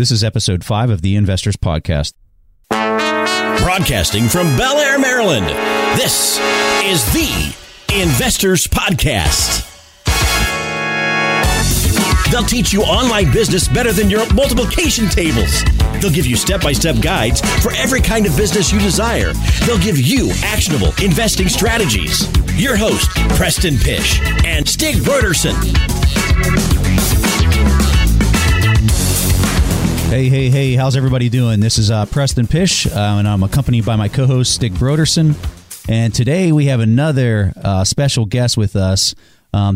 This is episode 5 of the Investors Podcast. Broadcasting from Bel Air, Maryland, this is the Investors Podcast. They'll teach you online business better than your multiplication tables. They'll give you step-by-step guides for every kind of business you desire. They'll give you actionable investing strategies. Your host, Preston Pysh and Stig Brodersen. Hey, how's everybody doing? This is Preston Pysh, and I'm accompanied by my co-host, Stig Brodersen. And today we have another special guest with us.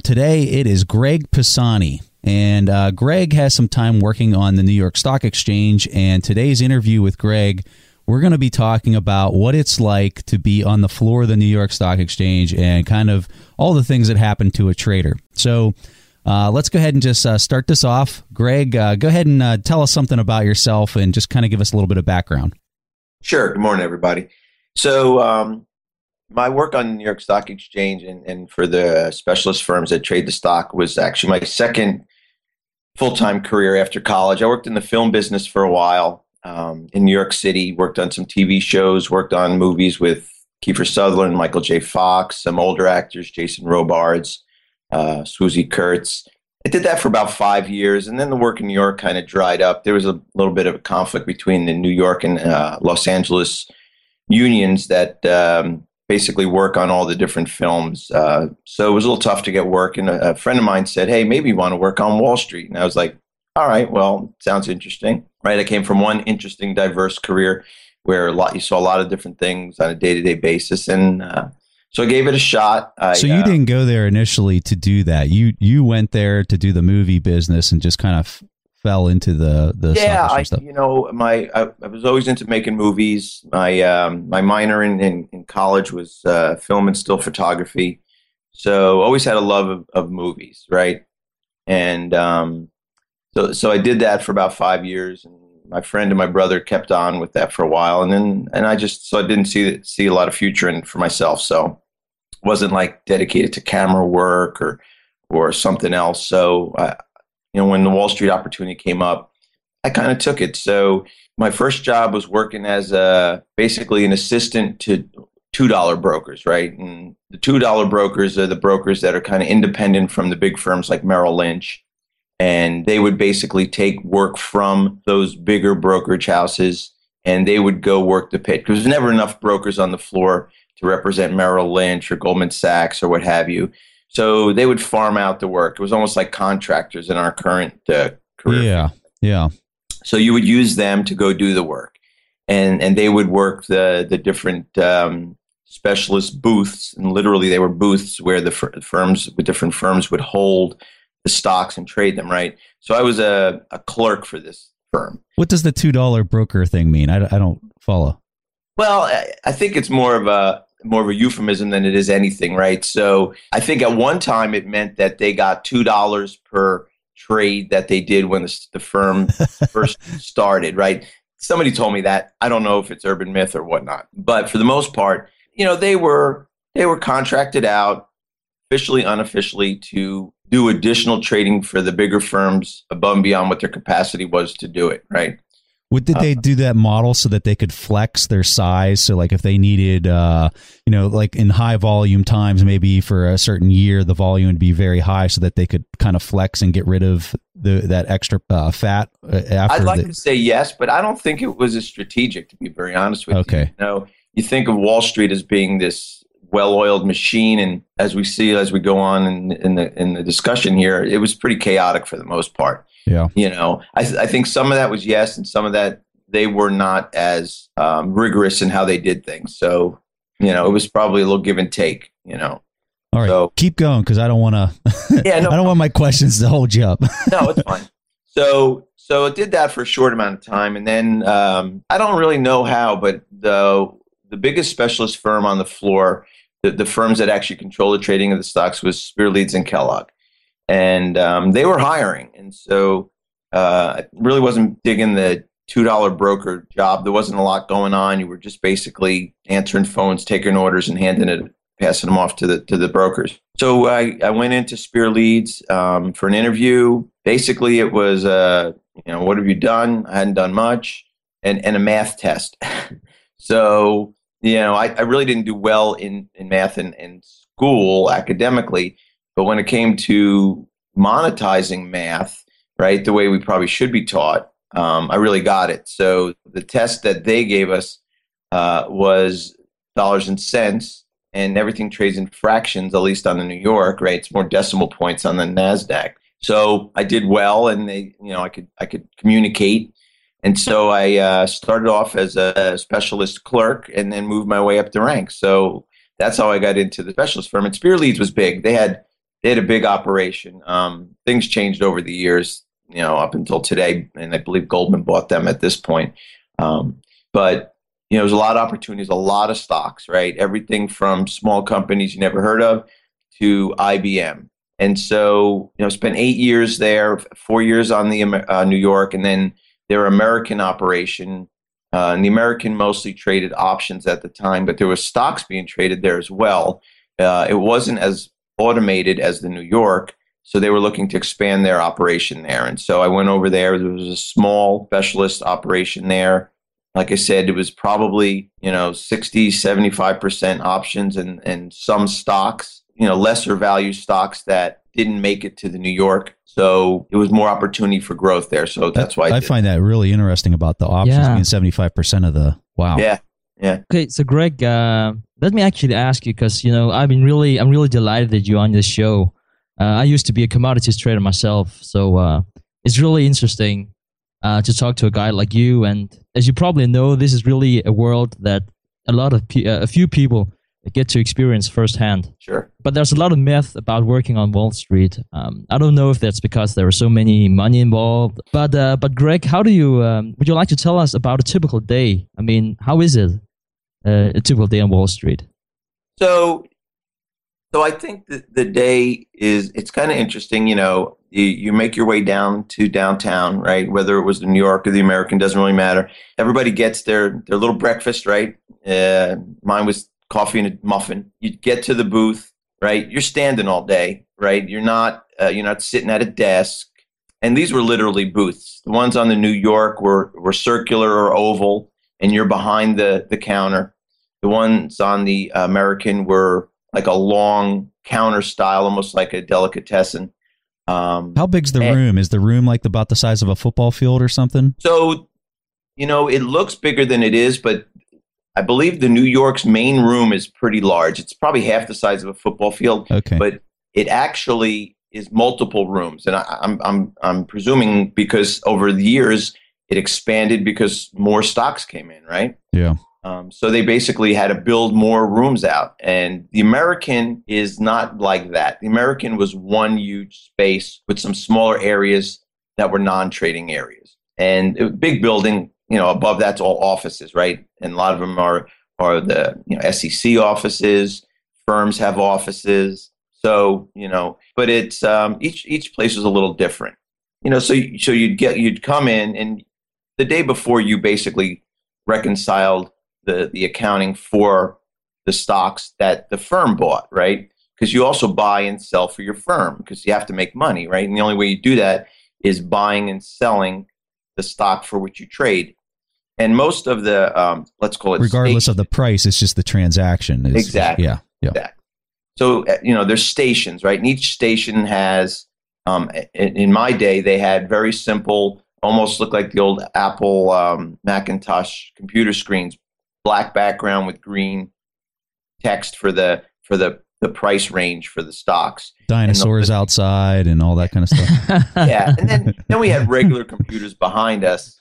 Today it is Greg Pisani. And Greg has some time working on the New York Stock Exchange. And today's interview with Greg, we're going to be talking about what it's like to be on the floor of the New York Stock Exchange and kind of all the things that happen to a trader. So let's go ahead and just start this off. Greg, go ahead and tell us something about yourself and just kind of give us a little bit of background. Sure. Good morning, everybody. So my work on the New York Stock Exchange and for the specialist firms that trade the stock was actually my second full-time career after college. I worked in the film business for a while in New York City, worked on some TV shows, worked on movies with Kiefer Sutherland, Michael J. Fox, some older actors, Jason Robards, Swoosie Kurtz. I did that for about 5 years, and then the work in New York kind of dried up. There was a little bit of a conflict between the New York and Los Angeles unions that basically work on all the different films. So it was a little tough to get work. And a friend of mine said, hey, maybe you want to work on Wall Street. And I was like, all right, well, sounds interesting, right? I came from one interesting, diverse career where you saw a lot of different things on a day-to-day basis. And so I gave it a shot. So you didn't go there initially to do that. You went there to do the movie business and just kind of fell into the stuff. Yeah, I was always into making movies. My minor in college was film and still photography, so always had a love of movies, right? And so I did that for about 5 years, and my friend and my brother kept on with that for a while, and I didn't see a lot of future in for myself, so wasn't like dedicated to camera work or something else. So when the Wall Street opportunity came up, I kind of took it. So my first job was working as basically an assistant to $2 brokers, right? And the $2 brokers are the brokers that are kind of independent from the big firms like Merrill Lynch. And they would basically take work from those bigger brokerage houses, and they would go work the pit, because there's never enough brokers on the floor to represent Merrill Lynch or Goldman Sachs or what have you. So they would farm out the work. It was almost like contractors in our current career. Yeah. So you would use them to go do the work, and they would work the different specialist booths, and literally they were booths where the different firms would hold the stocks and trade them, right? So I was a clerk for this firm. What does the $2 broker thing mean? I don't follow. Well, I think it's more of a euphemism than it is anything, right? So I think at one time it meant that they got $2 per trade that they did when the firm first started, right? Somebody told me that. I don't know if it's urban myth or whatnot, but for the most part, they were contracted out officially, unofficially, to do additional trading for the bigger firms above and beyond what their capacity was to do it, right? Did they do that model so that they could flex their size? So like if they needed, like in high volume times, maybe for a certain year, the volume would be very high so that they could kind of flex and get rid of that extra fat. I'd like to say yes, but I don't think it was as strategic, to be very honest with you. Okay. You think of Wall Street as being this well-oiled machine. And as we go on in the discussion here, it was pretty chaotic for the most part. Yeah. I think some of that was yes, and some of that they were not as rigorous in how they did things. So, it was probably a little give and take, All right. So, keep going, because I don't want to I don't want my questions to hold you up. No, it's fine. So it did that for a short amount of time, and then I don't really know how, but the biggest specialist firm on the floor, the firms that actually control the trading of the stocks, was Spear Leeds and Kellogg. And they were hiring. And so I really wasn't digging the $2 broker job. There wasn't a lot going on. You were just basically answering phones, taking orders, and passing them off to the brokers. So I went into Spear Leeds for an interview. Basically, it was You know, what have you done? I hadn't done much. And a math test. So, you know, I really didn't do well in math in school academically. But when it came to monetizing math, right, the way we probably should be taught, I really got it. So the test that they gave us was dollars and cents, and everything trades in fractions, at least on the New York, right? It's more decimal points on the Nasdaq. So I did well, and they, you know, I could communicate. And so I started off as a specialist clerk and then moved my way up the ranks. So that's how I got into the specialist firm. And Spear Leeds was big. They had a big operation. Things changed over the years, you know, up until today. And I believe Goldman bought them at this point. But, you know, there's a lot of opportunities, a lot of stocks, right? Everything from small companies you never heard of to IBM. And so, you know, spent 8 years there, 4 years on the New York, and then their American operation, and the American mostly traded options at the time, but there were stocks being traded there as well. It wasn't as automated as the New York, so they were looking to expand their operation there. And so I went over there. There was a small specialist operation there. Like I said, it was probably, you know, 60, 75% options and some stocks, you know, lesser value stocks that didn't make it to the New York. So it was more opportunity for growth there. So that's why I find that really interesting about the options being 75% of the, wow. Yeah. Yeah. Okay. So Greg, let me actually ask you, because, you know, I'm really delighted that you're on this show. I used to be a commodities trader myself. So it's really interesting to talk to a guy like you. And as you probably know, this is really a world that a few people get to experience firsthand. Sure. But there's a lot of myth about working on Wall Street. I don't know if that's because there are so many money involved. But Greg, how do you? Would you like to tell us about a typical day? I mean, how is it a typical day on Wall Street? So I think that the day is, it's kind of interesting. You know, you make your way down to downtown, right? Whether it was the New York or the American, doesn't really matter. Everybody gets their little breakfast, right? Mine was coffee and a muffin. You get to the booth, right? You're standing all day, right? You're not sitting at a desk. And these were literally booths. The ones on the New York were circular or oval, and you're behind the counter. The ones on the American were like a long counter style, almost like a delicatessen. How big's the room? Is the room like about the size of a football field or something? So, you know, it looks bigger than it is, but I believe the New York's main room is pretty large. It's probably half the size of a football field, okay, but it actually is multiple rooms. And I'm presuming because over the years it expanded because more stocks came in, right? Yeah. So they basically had to build more rooms out. And the American is not like that. The American was one huge space with some smaller areas that were non-trading areas. And a big building. You know, above that's all offices, right? And a lot of them are the, you know, SEC offices, firms have offices. So, you know, but it's each place is a little different. You know, so you'd come in, and the day before you basically reconciled the accounting for the stocks that the firm bought, right? Because you also buy and sell for your firm because you have to make money, right? And the only way you do that is buying and selling the stock for which you trade. And most of the, let's call it, regardless of the price, it's just the transaction. Exactly. Yeah. Exactly. So, you know, there's stations, right? And each station has, in my day, they had very simple, almost looked like the old Apple Macintosh computer screens, black background with green text for the price range for the stocks. Dinosaurs outside and all that kind of stuff. Yeah. And then we had regular computers behind us,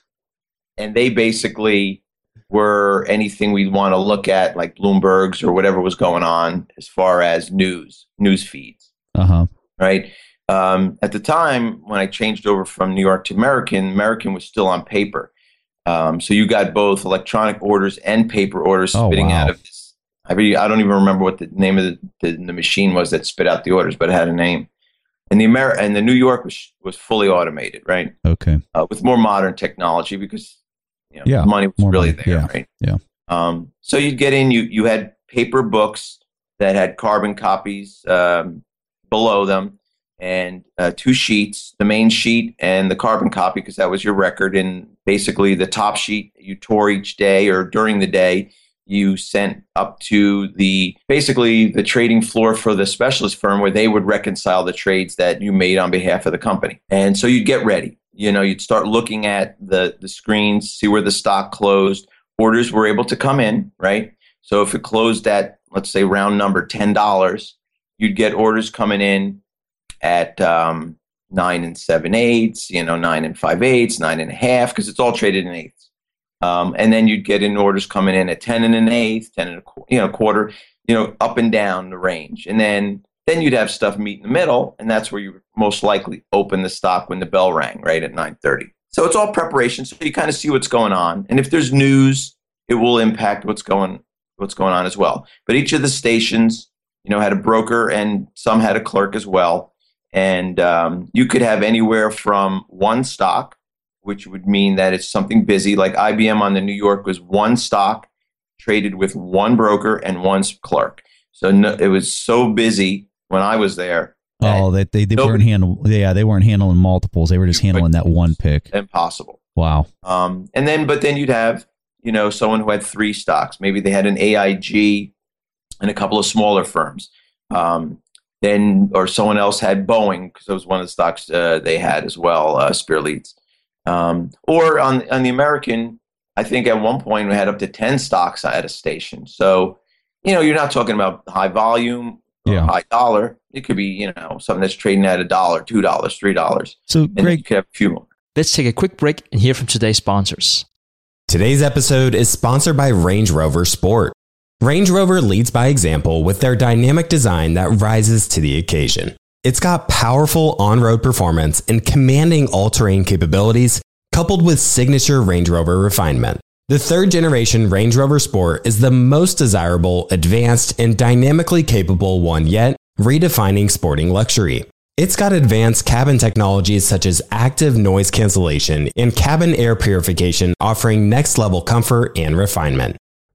and they basically were anything we'd want to look at, like Bloomberg's or whatever was going on as far as news feeds. Uh-huh. Right. At the time when I changed over from New York to American, American was still on paper. So you got both electronic orders and paper orders spitting out of this. I don't even remember what the name of the machine was that spit out the orders, but it had a name. And the New York was fully automated, right? Okay. With more modern technology because, you know, the money was really there, right? Yeah. So you'd get in, you had paper books that had carbon copies below them, and two sheets, the main sheet and the carbon copy, because that was your record. And basically the top sheet you tore each day or during the day, you sent up to the basically the trading floor for the specialist firm where they would reconcile the trades that you made on behalf of the company. And so you'd get ready. You know, you'd start looking at the screens, see where the stock closed. Orders were able to come in, right? So if it closed at, let's say round number, $10, you'd get orders coming in at 9 7/8, 9 5/8, 9 1/2, because it's all traded in eighths. And then you'd get in orders coming in at 10 1/8, 10 1/4, quarter, up and down the range. And then you'd have stuff meet in the middle, and that's where you would most likely open the stock when the bell rang, right, at 9:30. So it's all preparation. So you kind of see what's going on, and if there's news, it will impact what's going on as well. But each of the stations, had a broker, and some had a clerk as well. And you could have anywhere from one stock, which would mean that it's something busy, like IBM on the New York was one stock traded with one broker and one clerk. So it was so busy when I was there. Oh, that they weren't handling. Yeah, they weren't handling multiples. They were just handling that one pick. Impossible. Wow. But then you'd have someone who had three stocks. Maybe they had an AIG and a couple of smaller firms. Or someone else had Boeing, because that was one of the stocks they had as well. Spear Leeds. Or on the American, I think at one point we had up to 10 stocks at a station. So you're not talking about high volume. Yeah. High dollar. It could be, something that's trading at $1, $2, $3. So, Greg, you have a few more. Let's take a quick break and hear from today's sponsors. Today's episode is sponsored by Range Rover Sport. Range Rover leads by example with their dynamic design that rises to the occasion. It's got powerful on-road performance and commanding all-terrain capabilities, coupled with signature Range Rover refinement. The third-generation Range Rover Sport is the most desirable, advanced, and dynamically capable one yet, redefining sporting luxury. It's got advanced cabin technologies such as active noise cancellation and cabin air purification, offering next-level comfort and refinement.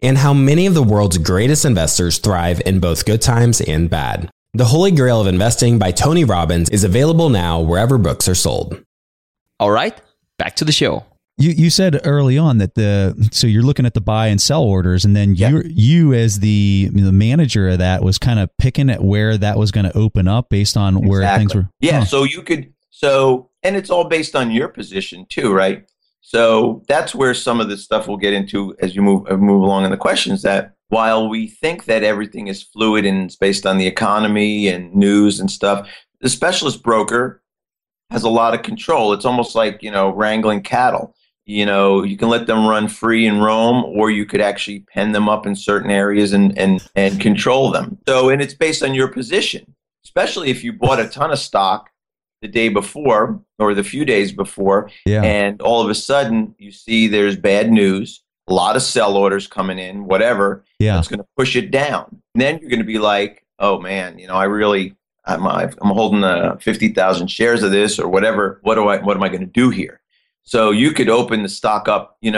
and how many of the world's greatest investors thrive in both good times and bad. The Holy Grail of Investing by Tony Robbins is available now wherever books are sold. All right, back to the show. You said early on that so you're looking at the buy and sell orders, and then you as the manager of that was kind of picking at where that was going to open up based on where things were. Yeah. Oh. So you could, and it's all based on your position too, right? So that's where some of this stuff we'll get into as you move along in the questions, that while we think that everything is fluid and it's based on the economy and news and stuff, the specialist broker has a lot of control. It's almost like, wrangling cattle. You can let them run free and roam, or you could actually pen them up in certain areas and control them. So, and it's based on your position, especially if you bought a ton of stock the day before or the few days before, and all of a sudden you see there's bad news, a lot of sell orders coming in, whatever, it's going to push it down. And then you're going to be like, oh man, I'm holding 50,000 shares of this or whatever. What am I going to do here? So you could open the stock up. You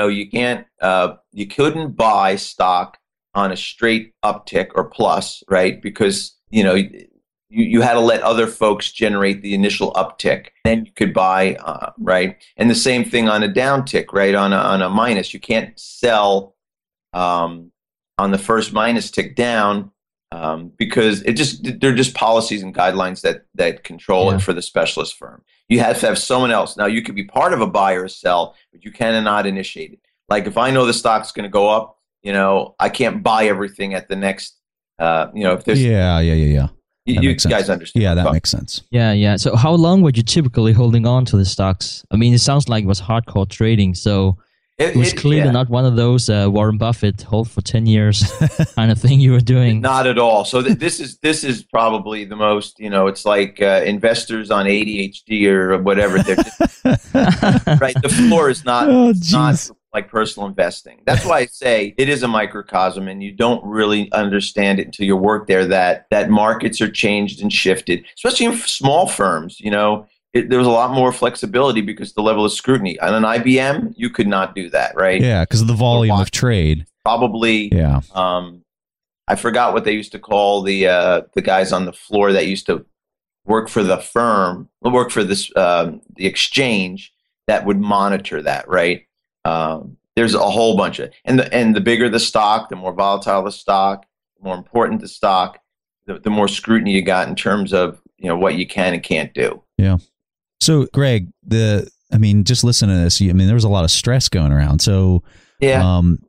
couldn't buy stock on a straight uptick or plus, right? Because, you had to let other folks generate the initial uptick. Then you could buy, right? And the same thing on a downtick, right? On a minus. You can't sell on the first minus tick down because they're just policies and guidelines that control it for the specialist firm. You have to have someone else. Now, you could be part of a buy or a sell, but you cannot initiate it. Like if I know the stock's going to go up, I can't buy everything at the next, if there's... Yeah. You guys understand. Yeah, that makes sense. Yeah. So how long were you typically holding on to the stocks? I mean, it sounds like it was hardcore trading. So it was clearly not one of those Warren Buffett hold for 10 years kind of thing you were doing. Not at all. So this is probably the most, it's like investors on ADHD or whatever. They're just, right? The floor is not like personal investing. That's why I say it is a microcosm, and you don't really understand it until you work there, that markets are changed and shifted, especially in small firms. There was a lot more flexibility because the level of scrutiny. On an IBM, you could not do that, right? Yeah, because of the volume of trade. Probably. Yeah. I forgot what they used to call the guys on the floor that used to work for the firm, work for this the exchange that would monitor that, right? There's a whole bunch of, and the bigger the stock, the more volatile the stock, the more important the stock, the more scrutiny you got in terms of what you can and can't do. Yeah. So Greg, just listen to this. There was a lot of stress going around. So yeah.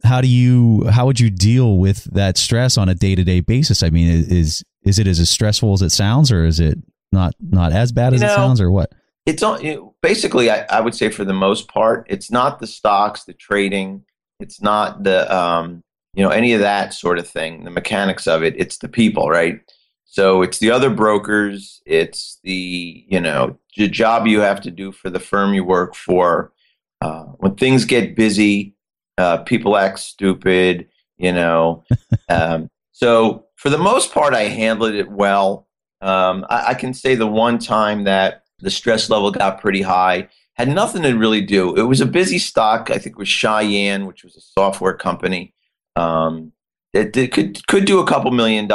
How would you deal with that stress on a day-to-day basis? I mean, is it as stressful as it sounds, or is it not as bad as it sounds, or what? It's basically, I would say for the most part, it's not the stocks, the trading, it's not the, any of that sort of thing, the mechanics of it, it's the people, right? So it's the other brokers, it's the, the job you have to do for the firm you work for. When things get busy, people act stupid, So for the most part, I handled it well. I can say the one time that the stress level got pretty high, had nothing to really do. It was a busy stock. I think it was Cheyenne, which was a software company. It could do a couple $1 million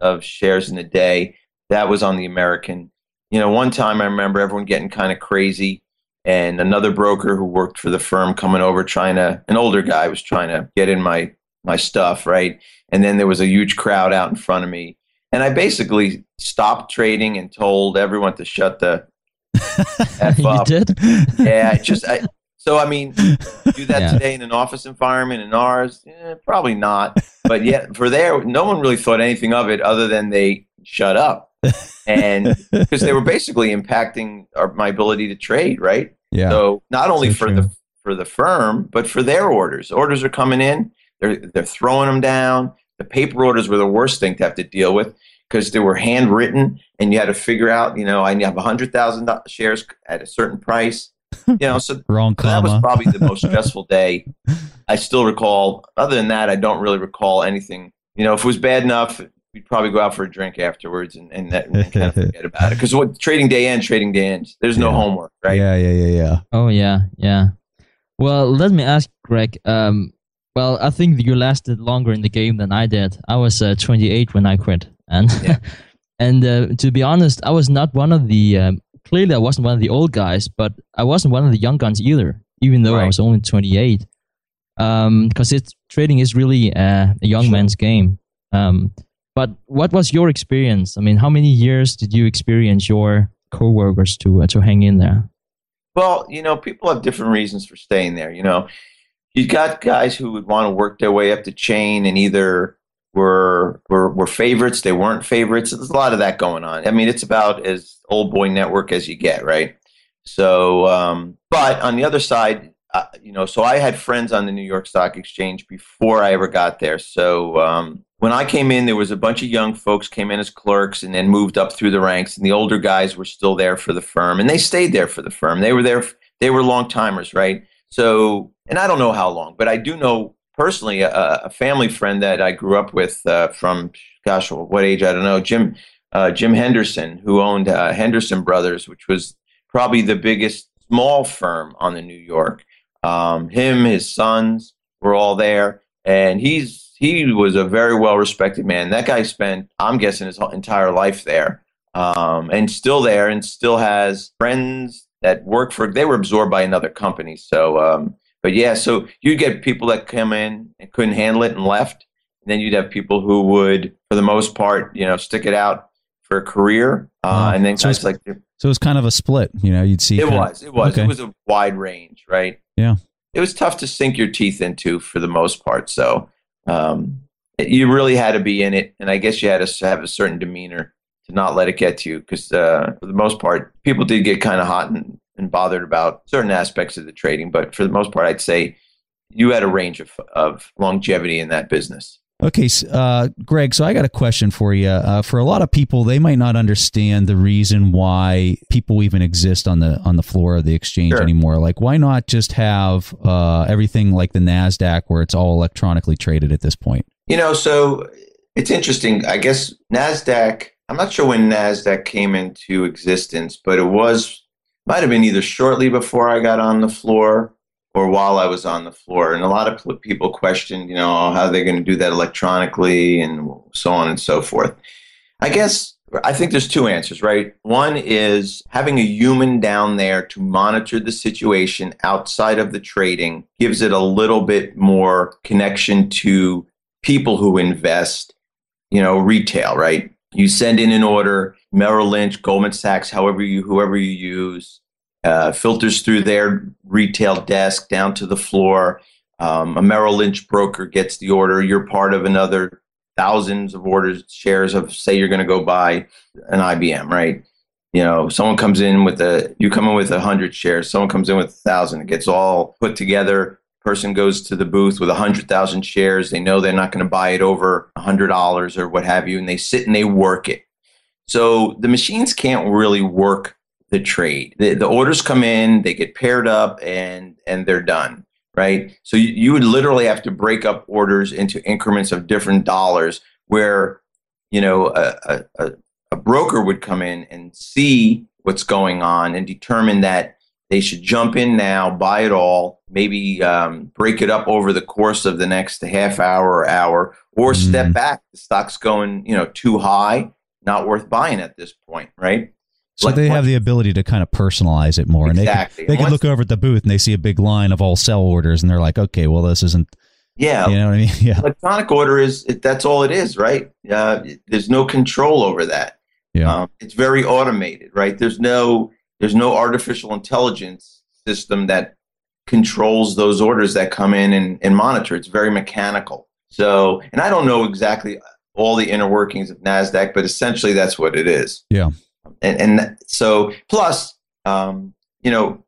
of shares in a day. That was on the American. One time I remember everyone getting kind of crazy, and another broker who worked for the firm coming over an older guy was trying to get in my stuff, right? And then there was a huge crowd out in front of me. And I basically stopped trading and told everyone to shut the F up. You did? Yeah. Do that today in an office environment, in ours? Probably not. But yet for there, no one really thought anything of it other than they shut up. And because they were basically impacting my ability to trade, right? Yeah. So not only for the firm, but for their orders. Orders are coming in. They're throwing them down. The paper orders were the worst thing to have to deal with because they were handwritten, and you had to figure out, I have 100,000 shares at a certain price. So that was probably the most stressful day. I still recall. Other than that, I don't really recall anything. If it was bad enough, we'd probably go out for a drink afterwards and kind of forget about it. Because what trading day ends. There's no homework, right? Yeah. Oh, yeah. Well, let me ask, Greg. Well, I think you lasted longer in the game than I did. I was 28 when I quit, and to be honest, I wasn't one of the old guys, but I wasn't one of the young guns either. even though I was only 28, because trading is really a young man's game. But what was your experience? I mean, how many years did you experience your coworkers to hang in there? Well, you know, people have different reasons for staying there. You know, you got guys who would want to work their way up the chain and either were favorites, they weren't favorites. There's a lot of that going on. I mean, it's about as old boy network as you get, right? So, but on the other side, you know, so I had friends on the New York Stock Exchange before I ever got there. So when I came in, there was a bunch of young folks came in as clerks and then moved up through the ranks, and the older guys were still there for the firm, and they stayed there for the firm. They were there. They were long timers, right? So, and I don't know how long, but I do know personally a family friend that I grew up with from, gosh, what age? I don't know. Jim Henderson, who owned Henderson Brothers, which was probably the biggest small firm on the New York. Him, his sons were all there, and he was a very well respected man. That guy spent, I'm guessing, his entire life there, and still there, and still has friends that work for. They were absorbed by another company, so. But yeah, so you'd get people that come in and couldn't handle it and left, and then you'd have people who would, for the most part, you know, stick it out for a career, and then guys like. So it was kind of a split, you know, you'd see. It was a wide range, right? Yeah. It was tough to sink your teeth into for the most part. So you really had to be in it. And I guess you had to have a certain demeanor to not let it get to you. Because for the most part, people did get kind of hot and bothered about certain aspects of the trading. But for the most part, I'd say you had a range of longevity in that business. Okay, Greg, so I got a question for you. For a lot of people, they might not understand the reason why people even exist on the floor of the exchange anymore. Like, why not just have everything like the Nasdaq where it's all electronically traded at this point? You know, so it's interesting. I guess Nasdaq, I'm not sure when Nasdaq came into existence, but it might have been either shortly before I got on the floor or while I was on the floor. And a lot of people questioned, you know, how they're going to do that electronically and so on and so forth. I think there's two answers, right? One is having a human down there to monitor the situation outside of the trading gives it a little bit more connection to people who invest, you know, retail, right? You send in an order, Merrill Lynch, Goldman Sachs, whoever you use, filters through their retail desk down to the floor. A Merrill Lynch broker gets the order. You're part of another thousands of orders, shares of, say you're going to go buy an IBM, right? You know, someone comes in with you come in with 100 shares. Someone comes in with 1,000. It gets all put together. Person goes to the booth with 100,000 shares. They know they're not going to buy it over $100 or what have you, and they sit and they work it. So the machines can't really work the trade. The orders come in, they get paired up, and they're done, right? So you would literally have to break up orders into increments of different dollars where, you know, a broker would come in and see what's going on and determine that they should jump in now, buy it all, maybe break it up over the course of the next half hour, or step back. The stock's going, you know, too high, not worth buying at this point, right? So they have the ability to kind of personalize it more. Exactly. And they can look over at the booth and they see a big line of all sell orders and they're like, okay, well, this isn't, you know what I mean? Yeah. Electronic order that's all it is, right? There's no control over that. Yeah. It's very automated, right? There's no artificial intelligence system that controls those orders that come in and monitor. It's very mechanical. So, and I don't know exactly all the inner workings of NASDAQ, but essentially that's what it is. Yeah. And so, plus, you know.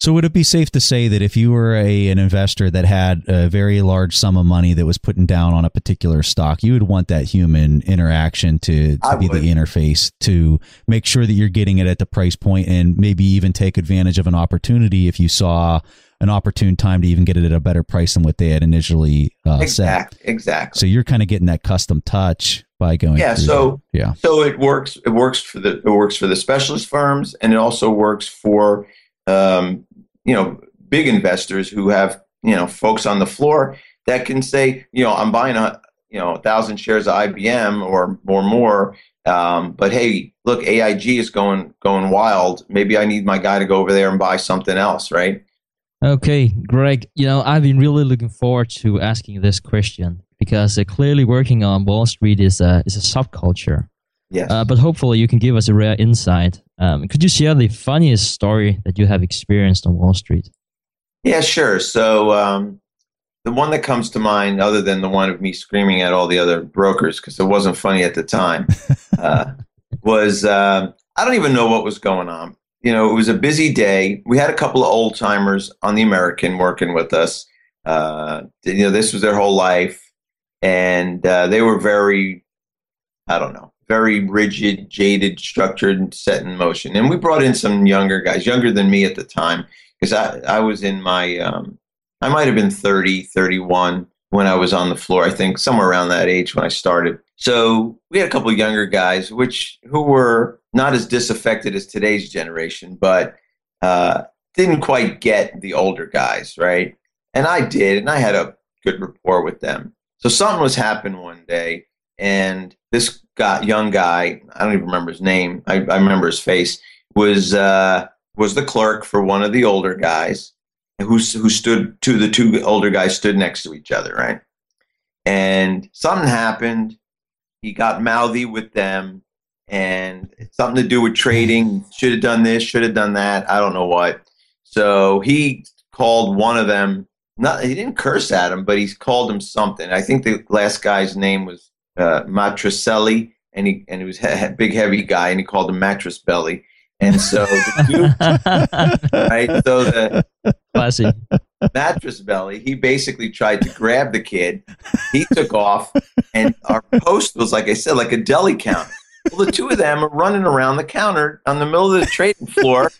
So would it be safe to say that if you were an investor that had a very large sum of money that was putting down on a particular stock, you would want that human interaction to be the interface to make sure that you're getting it at the price point and maybe even take advantage of an opportunity if you saw an opportune time to even get it at a better price than what they had initially set. Exactly. So you're kind of getting that custom touch by going. Yeah. So it works for the specialist firms, and it also works for you know, big investors who have, you know, folks on the floor that can say, you know, I'm buying 1,000 shares of IBM or more. But hey, look, AIG is going wild. Maybe I need my guy to go over there and buy something else, right? Okay, Greg, I've been really looking forward to asking this question because clearly working on Wall Street is a subculture. Yes. But hopefully you can give us a rare insight. Could you share the funniest story that you have experienced on Wall Street? Yeah, sure. So the one that comes to mind, other than the one of me screaming at all the other brokers, because it wasn't funny at the time, was I don't even know what was going on. It was a busy day. We had a couple of old timers on the American working with us. This was their whole life. And they were very, very rigid, jaded, structured, and set in motion. And we brought in some younger guys, younger than me at the time, because I was in my, I might have been 30, 31 when I was on the floor, I think, somewhere around that age when I started. So we had a couple of younger guys, who were not as disaffected as today's generation, but didn't quite get the older guys, right? And I did, and I had a good rapport with them. So something was happening one day, and this young guy, I don't even remember his name, I remember his face, was the clerk for one of the older guys, the two older guys stood next to each other, right? And something happened. He got mouthy with them. And it's something to do with trading. Should have done this, should have done that. I don't know what. So he called one of them. He didn't curse at him, but he called him something. I think the last guy's name was Matricelli, and he was a big, heavy guy, and he called him Mattress Belly. And so the dude, right? So the classy Mattress Belly, he basically tried to grab the kid. He took off, and our post was, like I said, like a deli counter. Well, the two of them are running around the counter on the middle of the trading floor,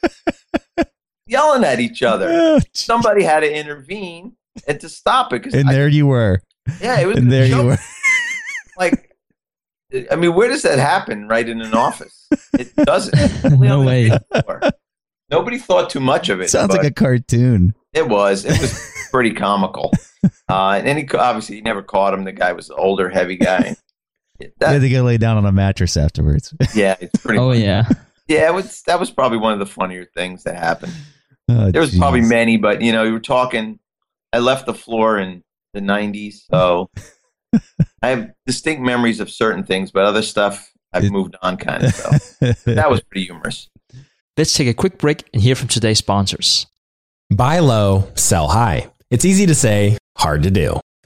yelling at each other. Somebody had to intervene and to stop it. And there you were. Yeah, it was. And there you were. Like, I mean, where does that happen? Right in an office? It doesn't. No way. Nobody thought too much of it. Sounds like a cartoon. It was. It was pretty comical. And he obviously he never caught him. The guy was an older, heavy guy. They had to go lay down on a mattress afterwards. Yeah, it's pretty. Oh funny. Yeah, yeah. That was probably one of the funnier things that happened. Oh, there was probably many, but we were talking. I left the floor in the '90s, so I have distinct memories of certain things, but other stuff I've moved on, kind of. So that was pretty humorous. Let's take a quick break and hear from today's sponsors. Buy low, sell high. It's easy to say, hard to do.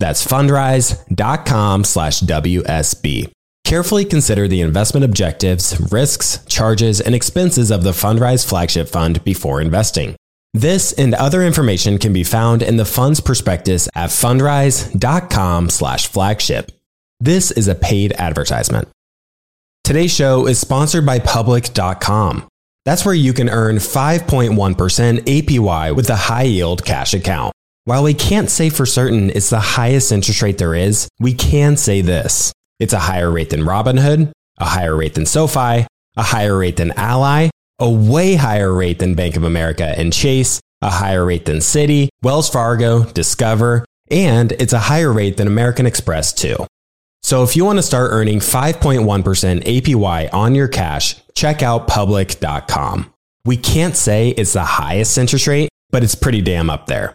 That's Fundrise.com/WSB. Carefully consider the investment objectives, risks, charges, and expenses of the Fundrise Flagship Fund before investing. This and other information can be found in the fund's prospectus at Fundrise.com/flagship. This is a paid advertisement. Today's show is sponsored by Public.com. That's where you can earn 5.1% APY with a high-yield cash account. While we can't say for certain it's the highest interest rate there is, we can say this. It's a higher rate than Robinhood, a higher rate than SoFi, a higher rate than Ally, a way higher rate than Bank of America and Chase, a higher rate than Citi, Wells Fargo, Discover, and it's a higher rate than American Express too. So if you want to start earning 5.1% APY on your cash, check out public.com. We can't say it's the highest interest rate, but it's pretty damn up there.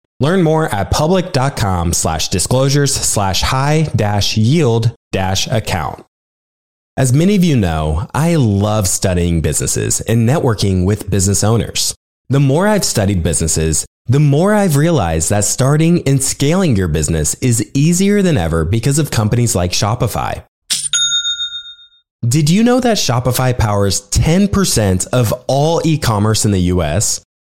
Learn more at public.com/disclosures/high-yield-account. As many of you know, I love studying businesses and networking with business owners. The more I've studied businesses, The more I've realized that starting and scaling your business is easier than ever because of companies like Shopify. Did you know that Shopify powers 10% of all e-commerce in the US?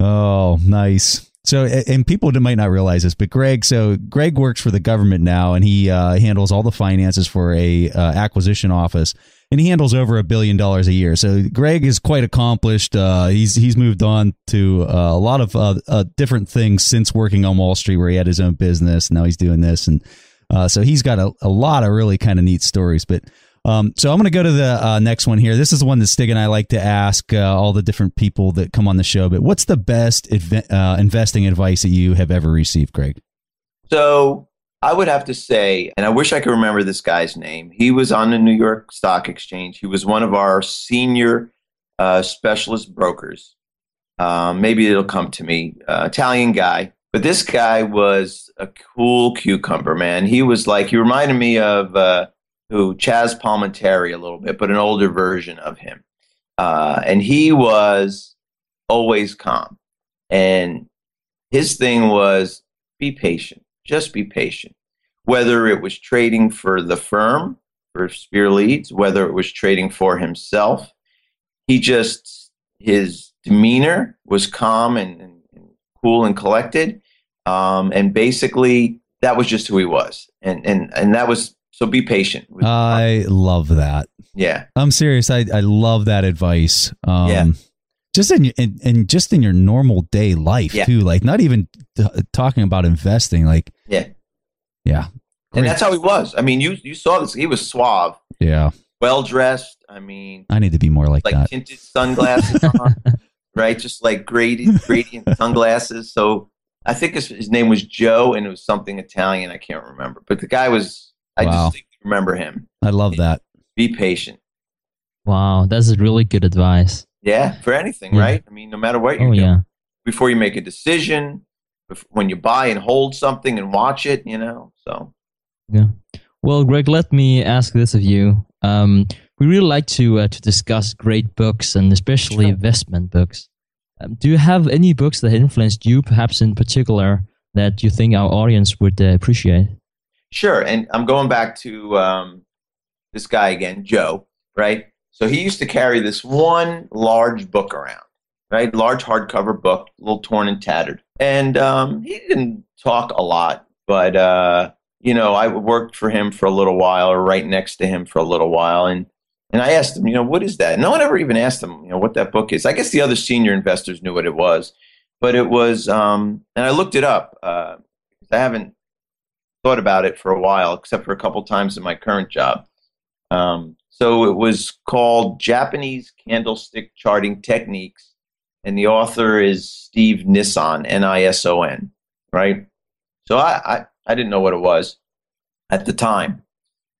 Oh, nice. So, and people might not realize this, but Greg works for the government now, and he handles all the finances for a acquisition office, and he handles over $1 billion a year. So Greg is quite accomplished. He's moved on to a lot of different things since working on Wall Street, where he had his own business. Now he's doing this, and so he's got a lot of really kind of neat stories. But so I'm going to go to the next one here. This is the one that Stig and I like to ask all the different people that come on the show. But what's the best investing advice that you have ever received, Greg? So I would have to say, and I wish I could remember this guy's name. He was on the New York Stock Exchange. He was one of our senior specialist brokers. Maybe it'll come to me. Italian guy. But this guy was a cool cucumber, man. He was like, he reminded me of Chaz Palminteri a little bit, but an older version of him. And he was always calm. And his thing was, be patient. Just be patient. Whether it was trading for the firm, for Spear Leeds, whether it was trading for himself, his demeanor was calm and cool and collected, and basically that was just who he was, and that was so. Be patient. I love that. Yeah, I'm serious. I love that advice. Yeah, just in your normal day life too. Like not even talking about investing. Like yeah, and that's how he was. I mean, you saw this. He was suave. Yeah, well dressed. I mean, I need to be more like that. Tinted sunglasses on. Right, just like gradient sunglasses. So I think his name was Joe, and it was something Italian. I can't remember, but the guy was—I just remember him. I love that. Be patient. Wow, that's really good advice. Yeah, for anything, right? I mean, no matter what you're doing, before you make a decision, when you buy and hold something and watch it, So yeah. Well, Greg, let me ask this of you. We really like to discuss great books and especially investment books. Do you have any books that influenced you, perhaps in particular, that you think our audience would appreciate? Sure, and I'm going back to this guy again, Joe, right? So he used to carry this one large book around, right? Large hardcover book, a little torn and tattered. And he didn't talk a lot, but I worked for him for a little while, or right next to him for a little while, and I asked him, what is that? No one ever even asked him, what that book is. I guess the other senior investors knew what it was, but it was, and I looked it up. I haven't thought about it for a while, except for a couple times in my current job. So it was called Japanese Candlestick Charting Techniques, and the author is Steve Nison, Nison, right? So I didn't know what it was at the time.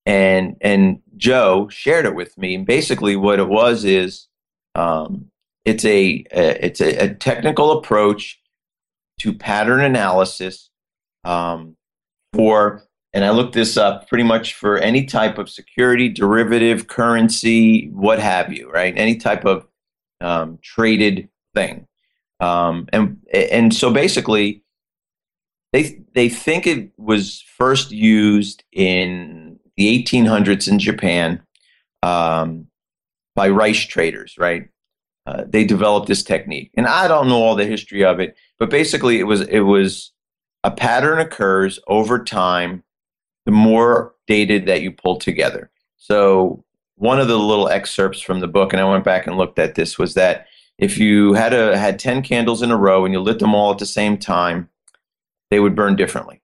And Joe shared it with me. And basically, what it was is it's a technical approach to pattern analysis for, and I looked this up, pretty much for any type of security, derivative, currency, what have you, right? Any type of traded thing. And so basically, they think it was first used in the 1800s in Japan by rice traders, right? They developed this technique, and I don't know all the history of it, but basically, it was a pattern occurs over time. The more data that you pull together. So one of the little excerpts from the book, and I went back and looked at this, was that if you had 10 candles in a row and you lit them all at the same time, they would burn differently,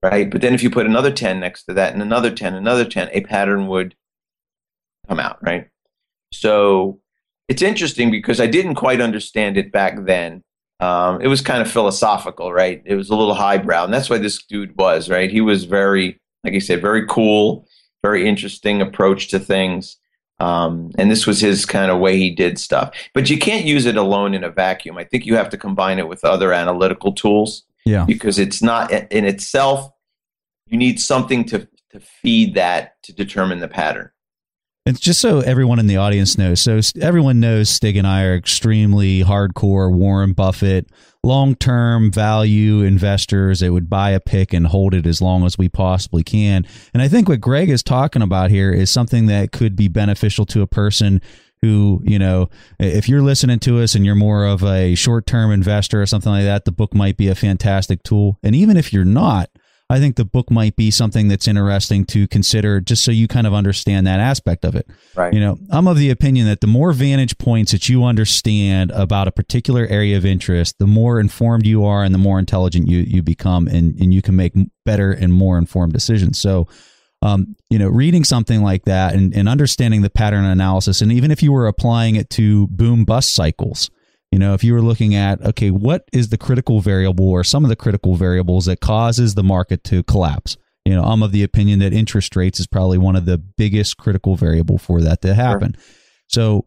right? But then if you put another 10 next to that and another 10, a pattern would come out, right? So it's interesting because I didn't quite understand it back then. It was kind of philosophical, right? It was a little highbrow, and that's why this dude was, right? He was very, like I said, very cool, very interesting approach to things. And this was his kind of way he did stuff. But you can't use it alone in a vacuum. I think you have to combine it with other analytical tools. Yeah. Because it's not in itself, you need something to feed that to determine the pattern. It's just so everyone in the audience knows. So everyone knows Stig and I are extremely hardcore Warren Buffett, long-term value investors that would buy a pick and hold it as long as we possibly can. And I think what Greg is talking about here is something that could be beneficial to a person who, you know, if you're listening to us and you're more of a short-term investor or something like that, the book might be a fantastic tool. And even if you're not, I think the book might be something that's interesting to consider just so you kind of understand that aspect of it. Right. You know, I'm of the opinion that the more vantage points that you understand about a particular area of interest, the more informed you are and the more intelligent you become, and you can make better and more informed decisions. So, you know, reading something like that and understanding the pattern analysis, and even if you were applying it to boom bust cycles, you know, if you were looking at, okay, what is the critical variable or some of the critical variables that causes the market to collapse? You know, I'm of the opinion that interest rates is probably one of the biggest critical variable for that to happen. Sure.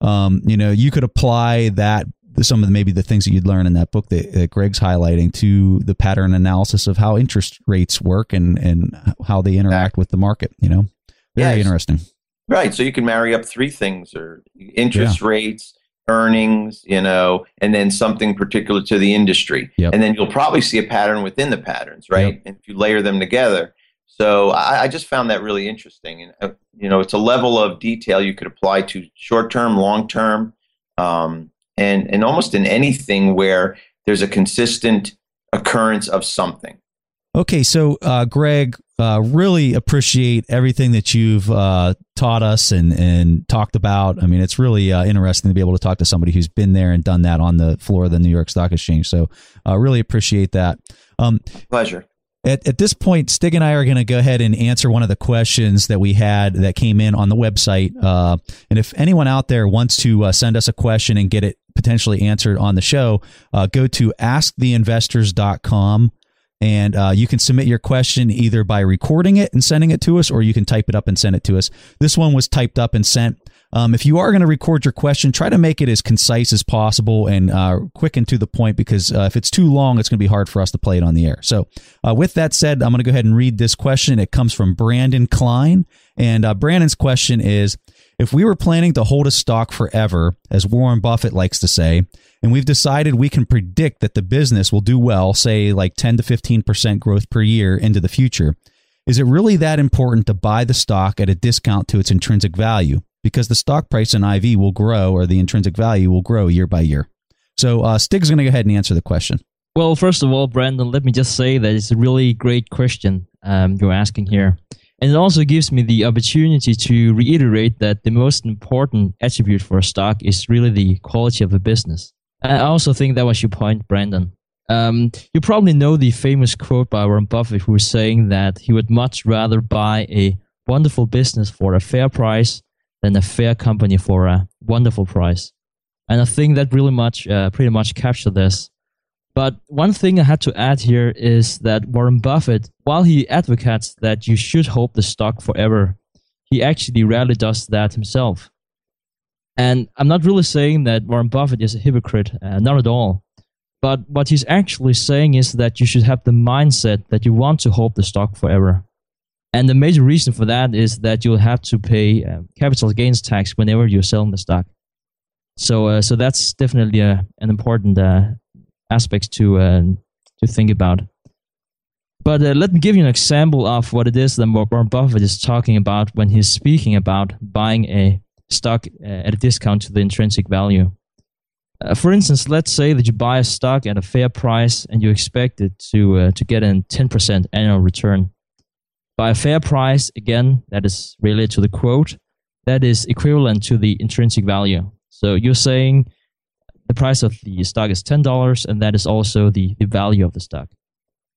So, you know, you could apply that, some of the, maybe the things that you'd learn in that book that Greg's highlighting, to the pattern analysis of how interest rates work and how they interact with the market, you know? Very interesting. Right. So you can marry up three things, or interest rates, earnings, you know, and then something particular to the industry. Yep. And then you'll probably see a pattern within the patterns, right? Yep. And if you layer them together. So I just found that really interesting. And, you know, it's a level of detail you could apply to short-term, long-term, and almost in anything where there's a consistent occurrence of something. Okay. So, Greg, really appreciate everything that you've taught us and talked about. I mean, it's really interesting to be able to talk to somebody who's been there and done that on the floor of the New York Stock Exchange. So really appreciate that. Pleasure. At this point, Stig and I are going to go ahead and answer one of the questions that we had that came in on the website. And if anyone out there wants to send us a question and get it potentially answered on the show, go to asktheinvestors.com. And you can submit your question either by recording it and sending it to us, or you can type it up and send it to us. This one was typed up and sent. If you are going to record your question, try to make it as concise as possible and quick and to the point, because if it's too long, it's going to be hard for us to play it on the air. So with that said, I'm going to go ahead and read this question. It comes from Brandon Klein. And Brandon's question is, if we were planning to hold a stock forever, as Warren Buffett likes to say, and we've decided we can predict that the business will do well, say like 10 to 15% growth per year into the future, is it really that important to buy the stock at a discount to its intrinsic value? Because the stock price in IV will grow, or the intrinsic value will grow year by year. So Stig's going to go ahead and answer the question. Well, first of all, Brandon, let me just say that it's a really great question you're asking here. And it also gives me the opportunity to reiterate that the most important attribute for a stock is really the quality of a business. I also think that was your point, Brandon. You probably know the famous quote by Warren Buffett, who was saying that he would much rather buy a wonderful business for a fair price than a fair company for a wonderful price. And I think that really much, pretty much captured this. But one thing I had to add here is that Warren Buffett, while he advocates that you should hold the stock forever, he actually rarely does that himself. And I'm not really saying that Warren Buffett is a hypocrite, not at all. But what he's actually saying is that you should have the mindset that you want to hold the stock forever. And the major reason for that is that you'll have to pay capital gains tax whenever you're selling the stock. So that's definitely an important aspect to think about. But let me give you an example of what it is that Warren Buffett is talking about when he's speaking about buying a stock at a discount to the intrinsic value. For instance, let's say that you buy a stock at a fair price and you expect it to get a 10% annual return. By a fair price, again, that is related to the quote, that is equivalent to the intrinsic value. So you're saying the price of the stock is $10, and that is also the value of the stock.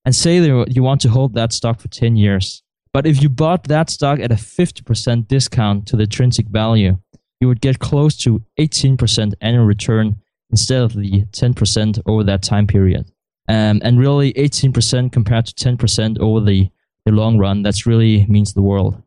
And say that you want to hold that stock for 10 years. But if you bought that stock at a 50% discount to the intrinsic value, you would get close to 18% annual return instead of the 10% over that time period. And really, 18% compared to 10% over the long run, that's really means the world.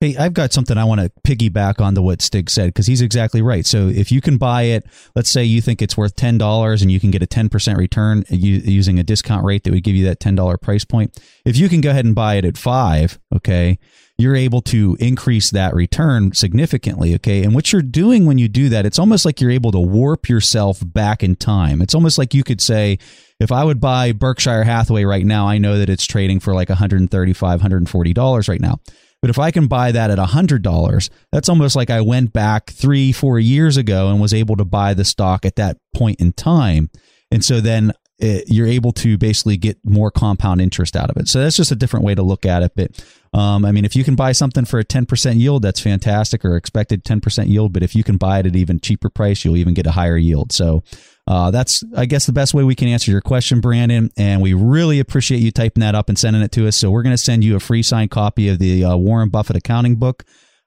Hey, I've got something I want to piggyback on to what Stig said, because he's exactly right. So if you can buy it, let's say you think it's worth $10 and you can get a 10% return using a discount rate that would give you that $10 price point. If you can go ahead and buy it at $5, okay, you're able to increase that return significantly, okay? And what you're doing when you do that, it's almost like you're able to warp yourself back in time. It's almost like you could say, if I would buy Berkshire Hathaway right now, I know that it's trading for like $135, $140 right now. But if I can buy that at $100, that's almost like I went back 3-4 years ago and was able to buy the stock at that point in time. And so then you're able to basically get more compound interest out of it. So that's just a different way to look at it. But I mean, if you can buy something for a 10% yield, that's fantastic, or expected 10% yield. But if you can buy it at even cheaper price, you'll even get a higher yield. So that's, I guess, the best way we can answer your question, Brandon. And we really appreciate you typing that up and sending it to us. So we're going to send you a free signed copy of the Warren Buffett accounting book.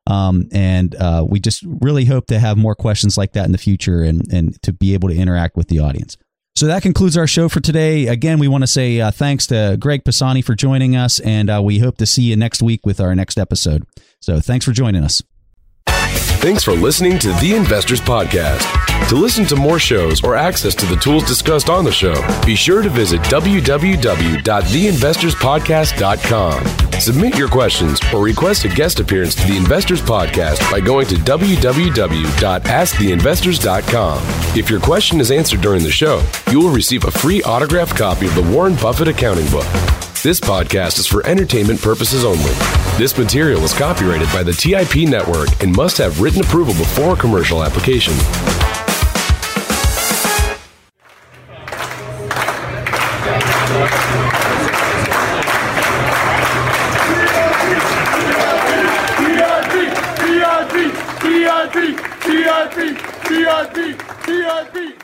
And we just really hope to have more questions like that in the future and to be able to interact with the audience. So that concludes our show for today. Again, we want to say thanks to Greg Pisani for joining us, and we hope to see you next week with our next episode. So thanks for joining us. Thanks for listening to The Investors Podcast. To listen to more shows or access to the tools discussed on the show, be sure to visit www.theinvestorspodcast.com. Submit your questions or request a guest appearance to The Investors Podcast by going to www.asktheinvestors.com. If your question is answered during the show, you will receive a free autographed copy of the Warren Buffett Accounting Book. This podcast is for entertainment purposes only. This material is copyrighted by the TIP Network and must have written approval before commercial application. TIP! TIP! TIP! TIP! TIP! TIP!